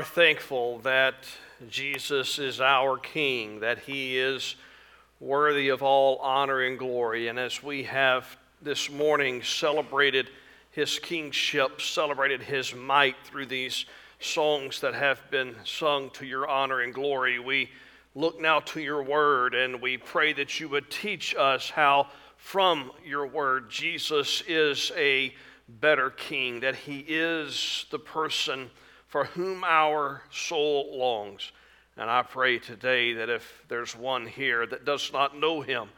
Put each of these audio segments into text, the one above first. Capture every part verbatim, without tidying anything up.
are thankful that Jesus is our King, that he is worthy of all honor and glory. And as we have this morning celebrated his kingship, celebrated his might through these songs that have been sung to your honor and glory, we look now to your word, and we pray that you would teach us how from your word Jesus is a better king, that he is the person for whom our soul longs. And I pray today that if there's one here that does not know him,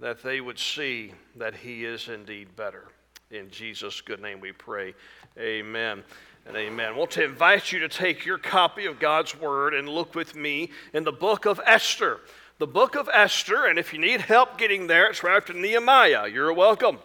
that they would see that he is indeed better. In Jesus' good name we pray. Amen and amen. I want to invite you to take your copy of God's Word and look with me in the book of Esther. The book of Esther, and if you need help getting there, it's right after Nehemiah. You're welcome.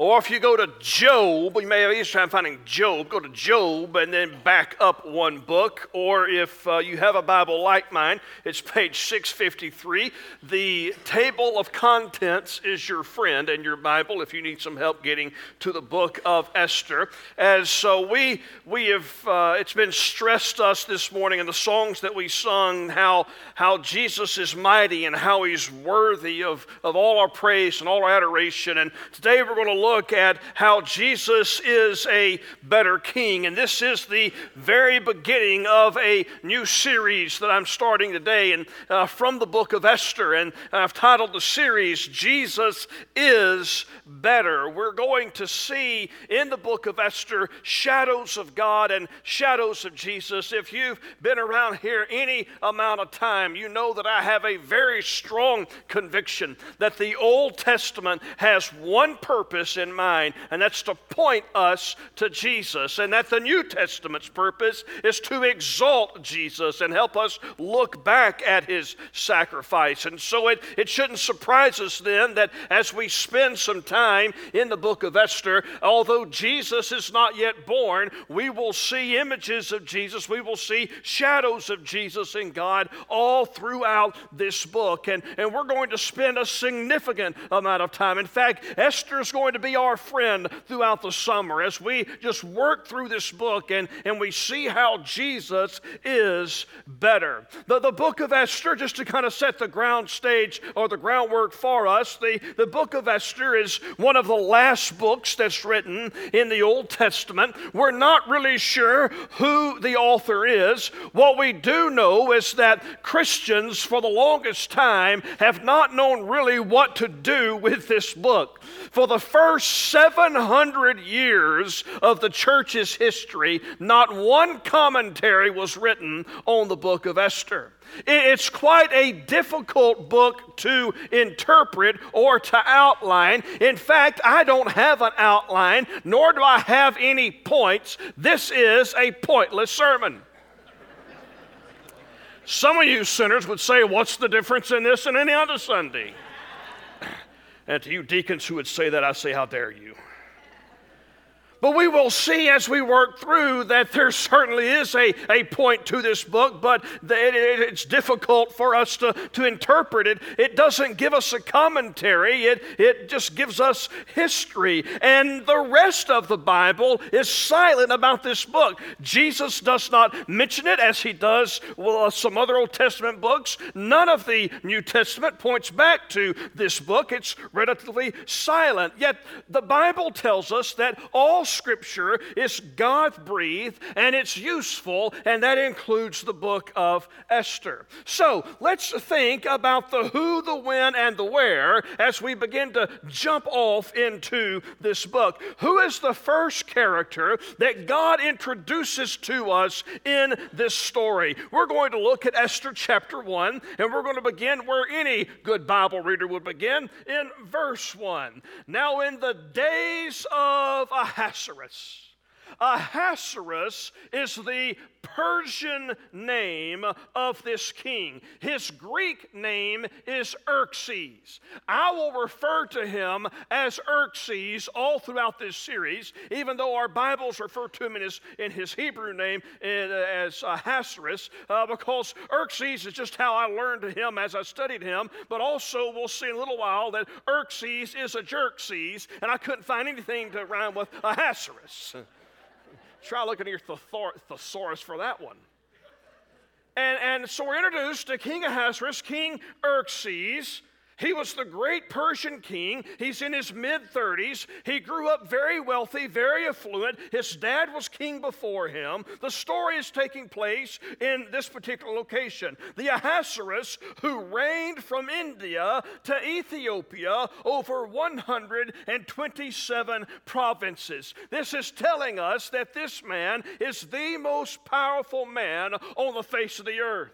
Or if you go to Job, you may have easier time finding Job. Go to Job and then back up one book. Or if uh, you have a Bible like mine, it's page six fifty-three. The table of contents is your friend and your Bible if you need some help getting to the book of Esther. And so we we have uh, it's been stressed us this morning in the songs that we sung how how Jesus is mighty and how he's worthy of of all our praise and all our adoration. And today we're going to look look at how Jesus is a better king. And this is the very beginning of a new series that I'm starting today and uh, from the book of Esther. And I've titled the series, Jesus is Better. We're going to see in the book of Esther shadows of God and shadows of Jesus. If you've been around here any amount of time, you know that I have a very strong conviction that the Old Testament has one purpose in mind, and that's to point us to Jesus, and that the New Testament's purpose is to exalt Jesus and help us look back at his sacrifice. And so it, it shouldn't surprise us then that as we spend some time in the book of Esther, although Jesus is not yet born, we will see images of Jesus, we will see shadows of Jesus in God all throughout this book, and, and we're going to spend a significant amount of time. In fact, Esther's going to be our friend throughout the summer as we just work through this book and, and we see how Jesus is better. The, the book of Esther, just to kind of set the ground stage or the groundwork for us, the, the book of Esther is one of the last books that's written in the Old Testament. We're not really sure who the author is. What we do know is that Christians for the longest time have not known really what to do with this book. For the first seven hundred years of the church's history, not one commentary was written on the book of Esther. It's quite a difficult book to interpret or to outline. In fact, I don't have an outline, nor do I have any points. This is a pointless sermon. Some of you sinners would say, what's the difference in this and any other Sunday? And to you deacons who would say that, I say, how dare you? But we will see as we work through that there certainly is a, a point to this book, but the, it, it's difficult for us to, to interpret it. It doesn't give us a commentary. It, it just gives us history. And the rest of the Bible is silent about this book. Jesus does not mention it as he does well, some other Old Testament books. None of the New Testament points back to this book. It's relatively silent. Yet the Bible tells us that all Scripture is God-breathed and it's useful, and that includes the book of Esther. So let's think about the who, the when, and the where as we begin to jump off into this book. Who is the first character that God introduces to us in this story? We're going to look at Esther chapter one, and we're going to begin where any good Bible reader would begin, in verse one. Now in the days of Ahasuerus, Ahasuerus. Ahasuerus is the Persian name of this king. His Greek name is Xerxes. I will refer to him as Xerxes all throughout this series, even though our Bibles refer to him in his, in his Hebrew name as Ahasuerus, uh, because Xerxes is just how I learned him as I studied him, but also we'll see in a little while that Xerxes is a Jerxes, and I couldn't find anything to rhyme with Ahasuerus. Try looking at your thesaurus for that one. And, and so we're introduced to King Ahasuerus, King Xerxes. He was the great Persian king. He's in his mid-thirties. He grew up very wealthy, very affluent. His dad was king before him. The story is taking place in this particular location. The Ahasuerus, who reigned from India to Ethiopia over one hundred twenty-seven provinces. This is telling us that this man is the most powerful man on the face of the earth.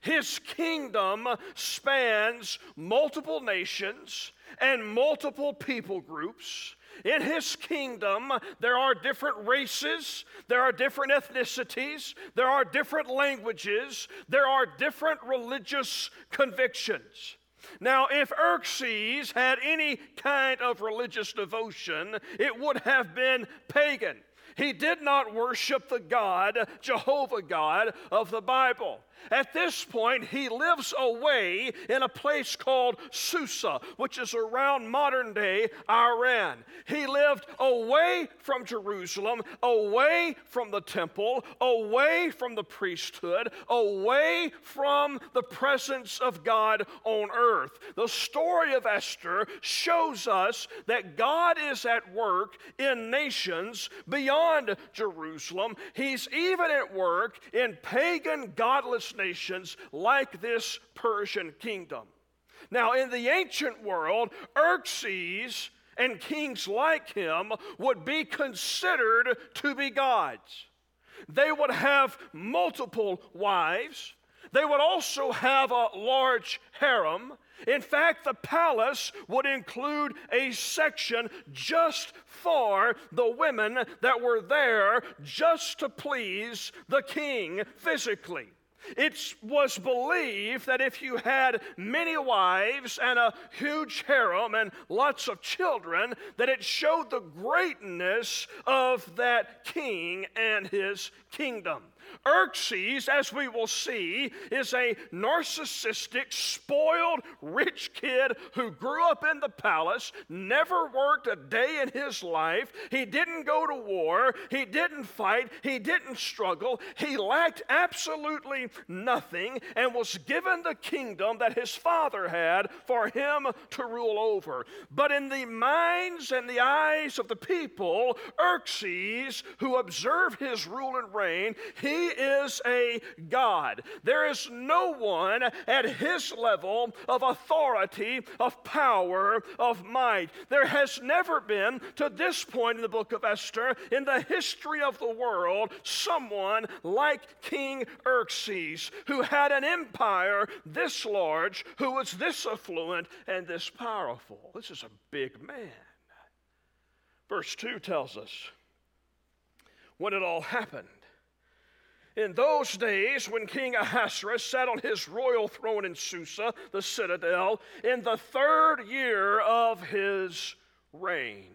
His kingdom spans multiple nations and multiple people groups. In his kingdom, there are different races, there are different ethnicities, there are different languages, there are different religious convictions. Now, if Xerxes had any kind of religious devotion, it would have been pagan. He did not worship the God, Jehovah God, of the Bible. At this point, he lives away in a place called Susa, which is around modern-day Iran. He lived away from Jerusalem, away from the temple, away from the priesthood, away from the presence of God on earth. The story of Esther shows us that God is at work in nations beyond Jerusalem. He's even at work in pagan, godless nations like this Persian kingdom. Now, in the ancient world, Xerxes and kings like him would be considered to be gods. They would have multiple wives. They would also have a large harem. In fact, the palace would include a section just for the women that were there just to please the king physically. It was believed that if you had many wives and a huge harem and lots of children, that it showed the greatness of that king and his kingdom. Xerxes, as we will see, is a narcissistic, spoiled, rich kid who grew up in the palace, never worked a day in his life. He didn't go to war. He didn't fight. He didn't struggle. He lacked absolutely nothing and was given the kingdom that his father had for him to rule over. But in the minds and the eyes of the people, Xerxes, who observed his rule and reign, he He is a god. There is no one at his level of authority, of power, of might. There has never been, to this point in the book of Esther, in the history of the world, someone like King Xerxes, who had an empire this large, who was this affluent and this powerful. This is a big man. Verse two tells us when it all happened. In those days, when King Ahasuerus sat on his royal throne in Susa, the citadel, in the third year of his reign.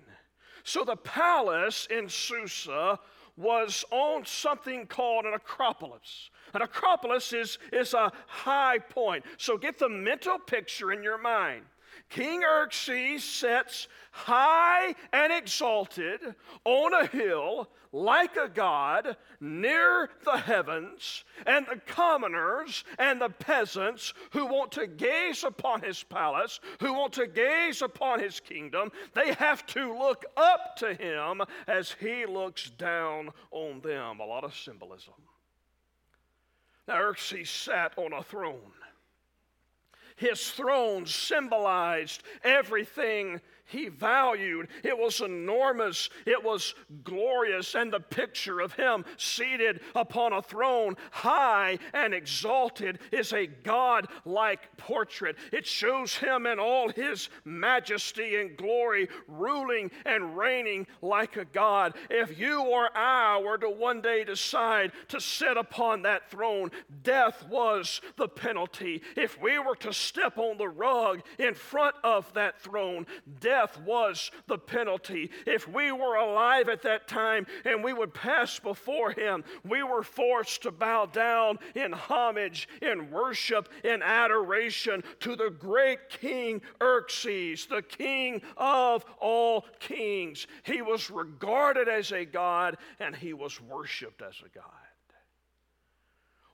So the palace in Susa was on something called an acropolis. An acropolis is, is a high point. So get the mental picture in your mind. King Xerxes sits high and exalted on a hill like a god near the heavens, and the commoners and the peasants who want to gaze upon his palace, who want to gaze upon his kingdom, they have to look up to him as he looks down on them. A lot of symbolism. Now, Xerxes sat on a throne. His throne symbolized everything he valued. It was enormous. It was glorious. And the picture of him seated upon a throne, high and exalted, is a God-like portrait. It shows him in all his majesty and glory, ruling and reigning like a God. If you or I were to one day decide to sit upon that throne, death was the penalty. If we were to step on the rug in front of that throne. Death was the penalty. If we were alive at that time and we would pass before him, we were forced to bow down in homage, in worship, in adoration to the great King Xerxes, the king of all kings. He was regarded as a god, and he was worshipped as a god.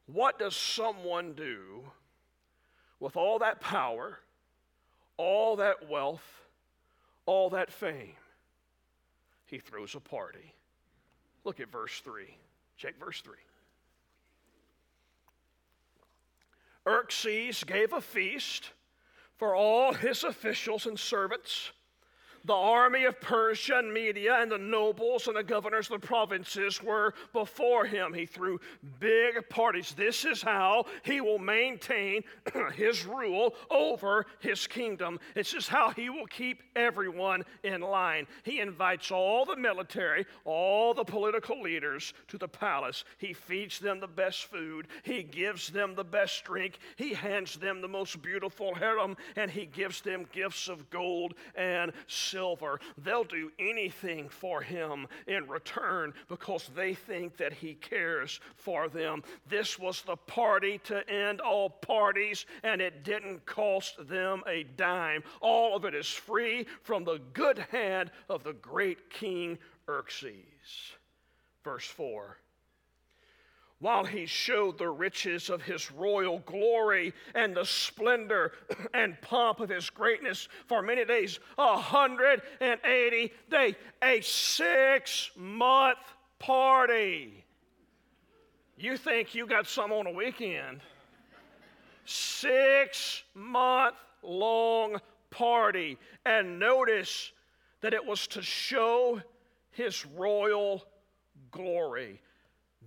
What does someone do with all that power, all that wealth, all that fame? He throws a party. Look at verse three. Check verse three. Xerxes gave a feast for all his officials and servants, the army of Persia and Media, and the nobles and the governors of the provinces were before him. He threw big parties. This is how he will maintain his rule over his kingdom. This is how he will keep everyone in line. He invites all the military, all the political leaders to the palace. He feeds them the best food. He gives them the best drink. He hands them the most beautiful harem, and he gives them gifts of gold and silver. Silver. They'll do anything for him in return because they think that he cares for them. This was the party to end all parties, and it didn't cost them a dime. All of it is free from the good hand of the great King Xerxes. Verse four. While he showed the riches of his royal glory and the splendor and pomp of his greatness for many days, one hundred eighty days, a six-month party. You think you got some on a weekend. Six-month-long party. And notice that it was to show his royal glory.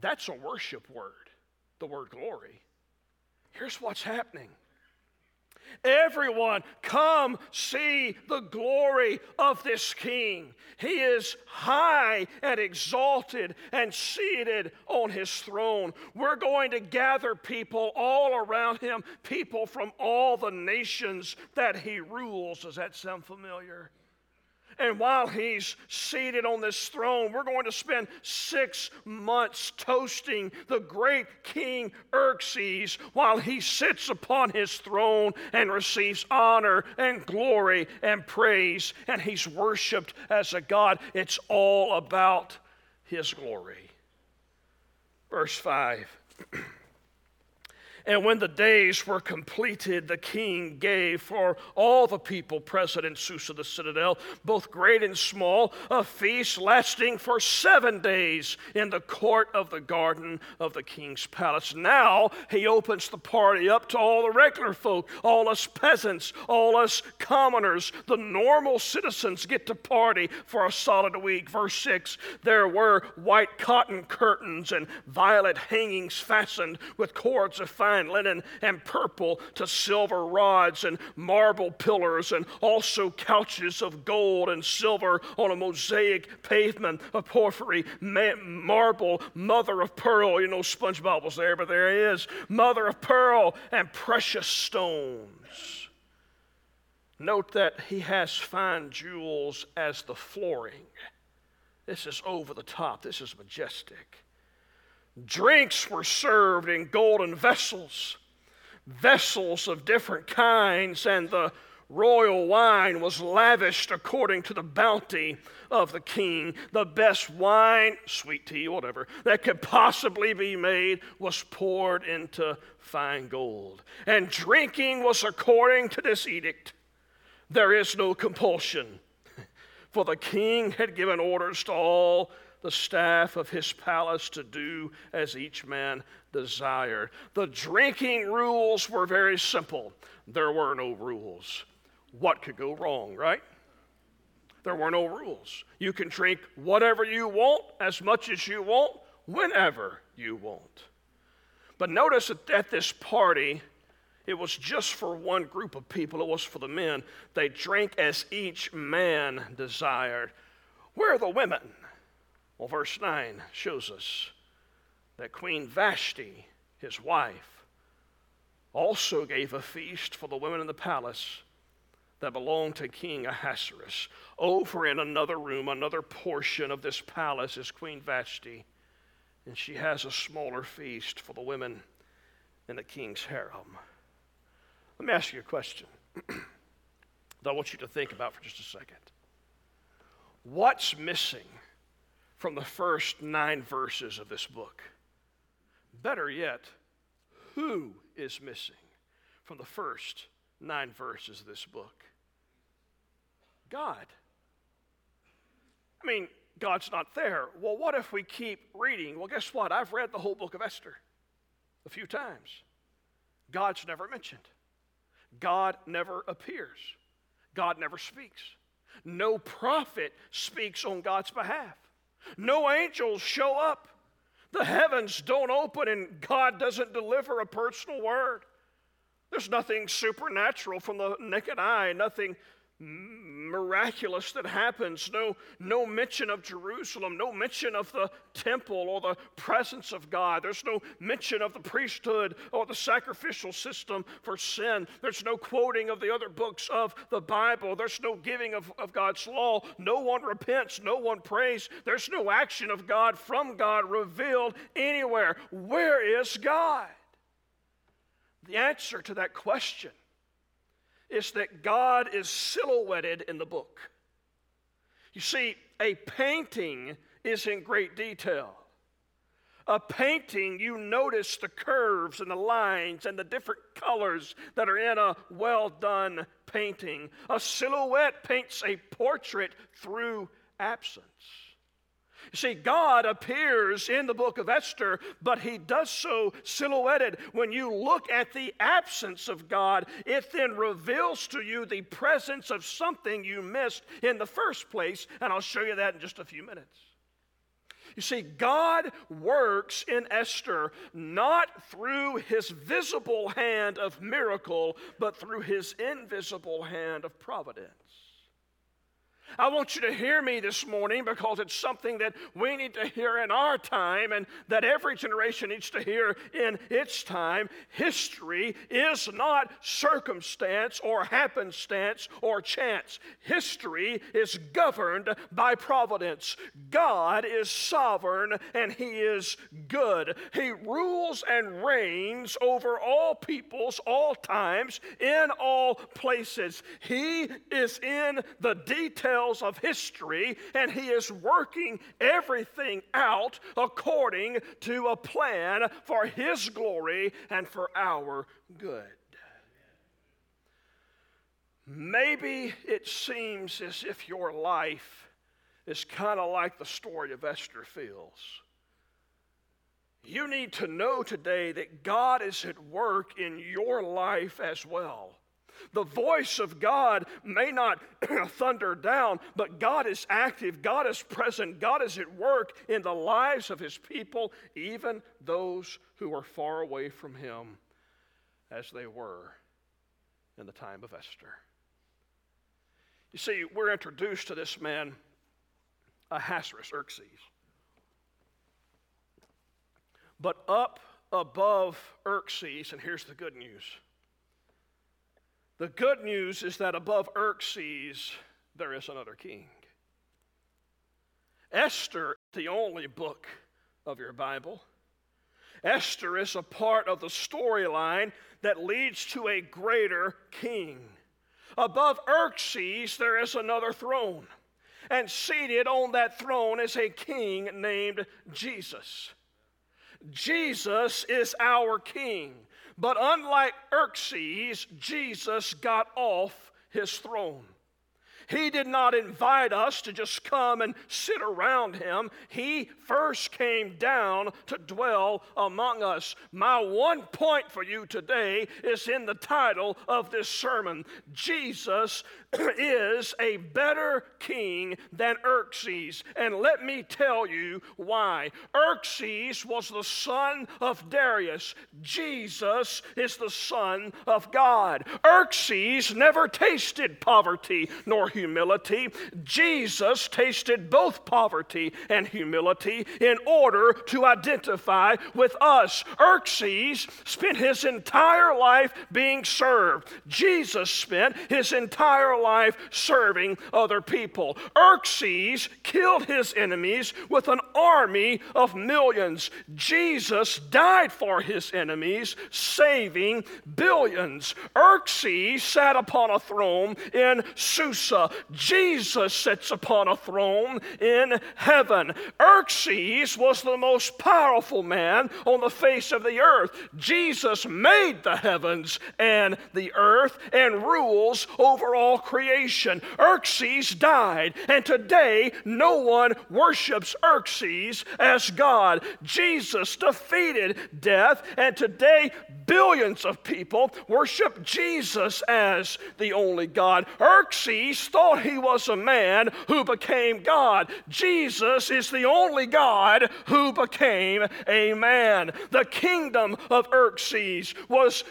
That's a worship word, the word glory. Here's what's happening. Everyone, come see the glory of this king. He is high and exalted and seated on his throne. We're going to gather people all around him, people from all the nations that he rules. Does that sound familiar? And while he's seated on this throne, we're going to spend six months toasting the great King Xerxes while he sits upon his throne and receives honor and glory and praise, and he's worshiped as a god. It's all about his glory. Verse five. And when the days were completed, the king gave for all the people present in Susa the citadel, both great and small, a feast lasting for seven days in the court of the garden of the king's palace. Now he opens the party up to all the regular folk, all us peasants, all us commoners. The normal citizens get to party for a solid week. Verse six, there were white cotton curtains and violet hangings fastened with cords of fine linen and purple to silver rods and marble pillars, and also couches of gold and silver on a mosaic pavement of porphyry, ma- marble, mother of pearl. You know, SpongeBob was there, but there he is. Mother of pearl and precious stones. Note that he has fine jewels as the flooring. This is over the top. This is majestic. Drinks were served in golden vessels, vessels of different kinds, and the royal wine was lavished according to the bounty of the king. The best wine, sweet tea, whatever, that could possibly be made was poured into fine gold. And drinking was according to this edict. There is no compulsion, for the king had given orders to all the staff of his palace to do as each man desired. The drinking rules were very simple. There were no rules. What could go wrong, right? There were no rules. You can drink whatever you want, as much as you want, whenever you want. But notice that at this party, it was just for one group of people. It was for the men. They drank as each man desired. Where are the women? Well, verse nine shows us that Queen Vashti, his wife, also gave a feast for the women in the palace that belonged to King Ahasuerus. Over in another room, another portion of this palace is Queen Vashti, and she has a smaller feast for the women in the king's harem. Let me ask you a question that I want you to think about for just a second. What's missing from the first nine verses of this book? Better yet, who is missing from the first nine verses of this book? God. I mean, God's not there. Well, what if we keep reading? Well, guess what? I've read the whole book of Esther a few times. God's never mentioned. God never appears. God never speaks. No prophet speaks on God's behalf. No angels show up. The heavens don't open and God doesn't deliver a personal word. There's nothing supernatural from the naked eye, nothing miraculous that happens, no, no mention of Jerusalem, no mention of the temple or the presence of God. There's no mention of the priesthood or the sacrificial system for sin. There's no quoting of the other books of the Bible. There's no giving of, of God's law. No one repents. No one prays. There's no action of God from God revealed anywhere. Where is God? The answer to that question is that God is silhouetted in the book. You see, a painting is in great detail. A painting, you notice the curves and the lines and the different colors that are in a well-done painting. A silhouette paints a portrait through absence. You see, God appears in the book of Esther, but he does so silhouetted. When you look at the absence of God, it then reveals to you the presence of something you missed in the first place, and I'll show you that in just a few minutes. You see, God works in Esther not through his visible hand of miracle, but through his invisible hand of providence. I want you to hear me this morning because it's something that we need to hear in our time and that every generation needs to hear in its time. History is not circumstance or happenstance or chance. History is governed by providence. God is sovereign and he is good. He rules and reigns over all peoples, all times, in all places. He is in the details of history, and he is working everything out according to a plan for his glory and for our good. Maybe it seems as if your life is kind of like the story of Esther feels. You need to know today that God is at work in your life as well. The voice of God may not thunder down, but God is active, God is present, God is at work in the lives of his people, even those who are far away from him, as they were in the time of Esther. You see, we're introduced to this man, Ahasuerus, Xerxes. But up above Xerxes, and here's the good news. The good news is that above Xerxes, there is another king. Esther, the only book of your Bible. Esther is a part of the storyline that leads to a greater king. Above Xerxes, there is another throne. And seated on that throne is a king named Jesus. Jesus is our king. But unlike Xerxes, Jesus got off his throne. He did not invite us to just come and sit around him. He first came down to dwell among us. My one point for you today is in the title of this sermon. Jesus is a better king than Xerxes. And let me tell you why. Xerxes was the son of Darius. Jesus is the son of God. Xerxes never tasted poverty nor humility, Jesus tasted both poverty and humility in order to identify with us. Xerxes spent his entire life being served. Jesus spent his entire life serving other people. Xerxes killed his enemies with an army of millions. Jesus died for his enemies, saving billions. Xerxes sat upon a throne in Susa. Jesus sits upon a throne in heaven. Xerxes was the most powerful man on the face of the earth. Jesus made the heavens and the earth and rules over all creation. Xerxes died, and today no one worships Xerxes as God. Jesus defeated death, and today billions of people worship Jesus as the only God. Xerxes thought he was a man who became God. Jesus is the only God who became a man. The kingdom of Xerxes was,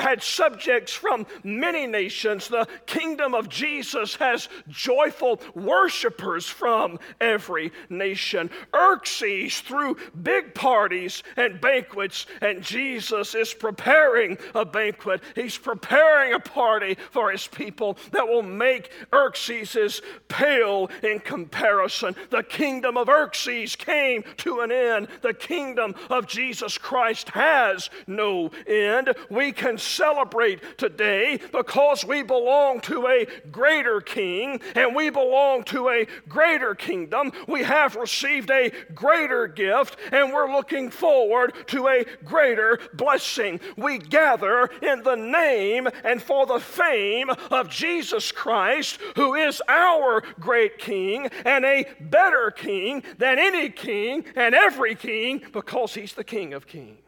had subjects from many nations. The kingdom of Jesus has joyful worshipers from every nation. Xerxes threw big parties and banquets, and Jesus is preparing a banquet. He's preparing a party for his people that will make Xerxes pale in comparison. The kingdom of Xerxes came to an end. The kingdom of Jesus Christ has no end. We can celebrate today because we belong to a greater king, and we belong to a greater kingdom. We have received a greater gift, and we're looking forward to a greater blessing. We gather in the name and for the fame of Jesus Christ, who is our great king and a better king than any king and every king, because he's the King of Kings.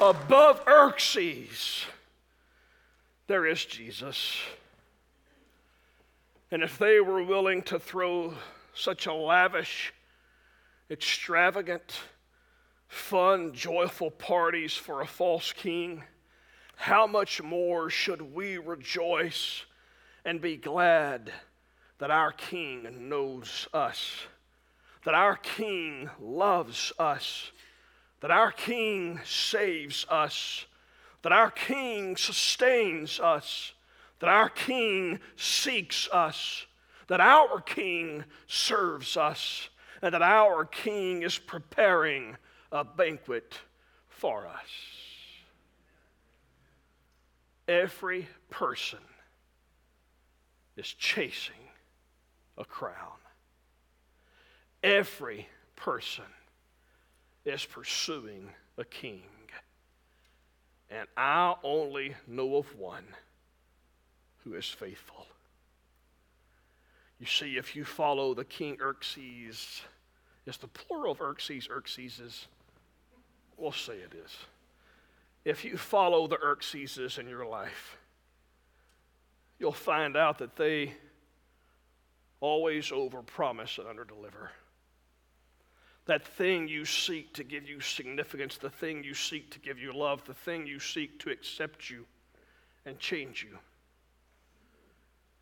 Above Xerxes, there is Jesus. And if they were willing to throw such a lavish, extravagant, fun, joyful parties for a false king, how much more should we rejoice and be glad that our King knows us, that our King loves us, that our King saves us, that our King sustains us, that our King seeks us, that our King serves us, and that our King is preparing a banquet for us. Every person is chasing a crown. Every person is pursuing a king. And I only know of one who is faithful. You see, if you follow the King Xerxes, it's the plural of Xerxes, Xerxeses. We'll say it is. If you follow the Xerxeses in your life, you'll find out that they always overpromise and underdeliver. That thing you seek to give you significance, the thing you seek to give you love, the thing you seek to accept you and change you,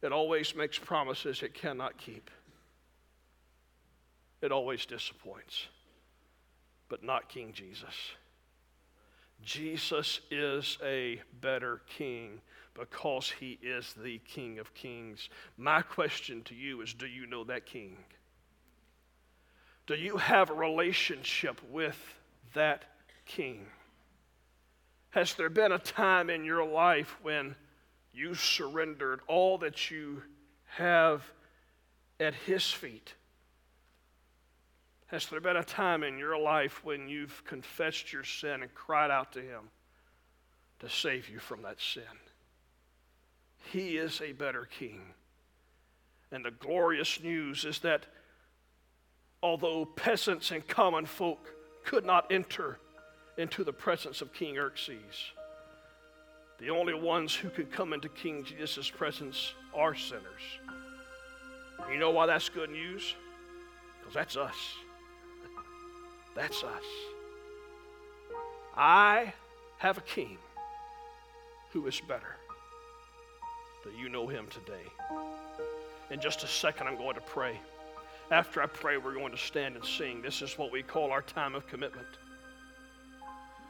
it always makes promises it cannot keep. It always disappoints, but not King Jesus. Jesus is a better king because he is the King of Kings. My question to you is, do you know that king? Do you have a relationship with that king? Has there been a time in your life when you surrendered all that you have at his feet? Has there been a time in your life when you've confessed your sin and cried out to him to save you from that sin? He is a better king. And the glorious news is that although peasants and common folk could not enter into the presence of King Xerxes, the only ones who could come into King Jesus' presence are sinners. You know why that's good news? Because that's us. That's us. I have a king who is better. Do you know him today? In just a second, I'm going to pray. After I pray, we're going to stand and sing. This is what we call our time of commitment.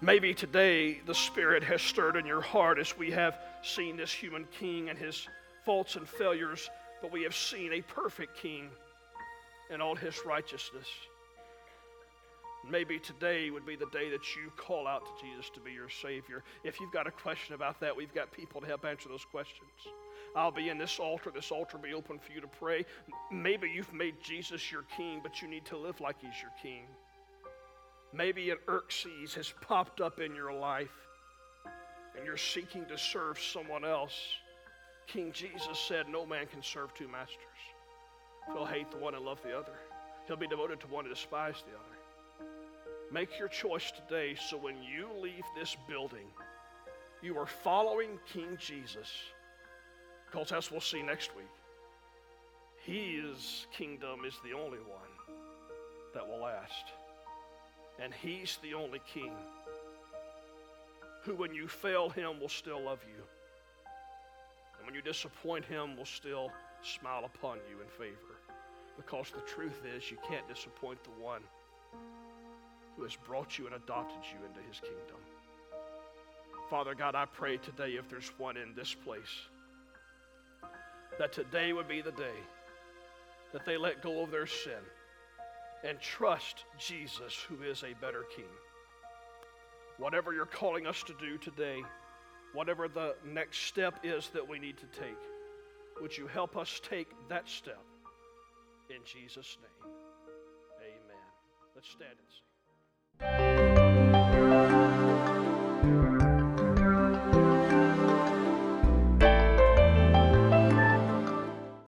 Maybe today the Spirit has stirred in your heart as we have seen this human king and his faults and failures, but we have seen a perfect king and all his righteousness. Maybe today would be the day that you call out to Jesus to be your Savior. If you've got a question about that, we've got people to help answer those questions. I'll be in this altar. This altar will be open for you to pray. Maybe you've made Jesus your king, but you need to live like he's your king. Maybe an Xerxes has popped up in your life and you're seeking to serve someone else. King Jesus said, no man can serve two masters. He'll hate the one and love the other. He'll be devoted to one and despise the other. Make your choice today so when you leave this building, you are following King Jesus, because as we'll see next week, his kingdom is the only one that will last. And he's the only king who, when you fail him, will still love you. And when you disappoint him, will still smile upon you in favor. Because the truth is, you can't disappoint the one who has brought you and adopted you into his kingdom. Father God, I pray today, if there's one in this place, that today would be the day that they let go of their sin and trust Jesus, who is a better king. Whatever you're calling us to do today, whatever the next step is that we need to take, would you help us take that step? In Jesus' name, amen. Let's stand and sing.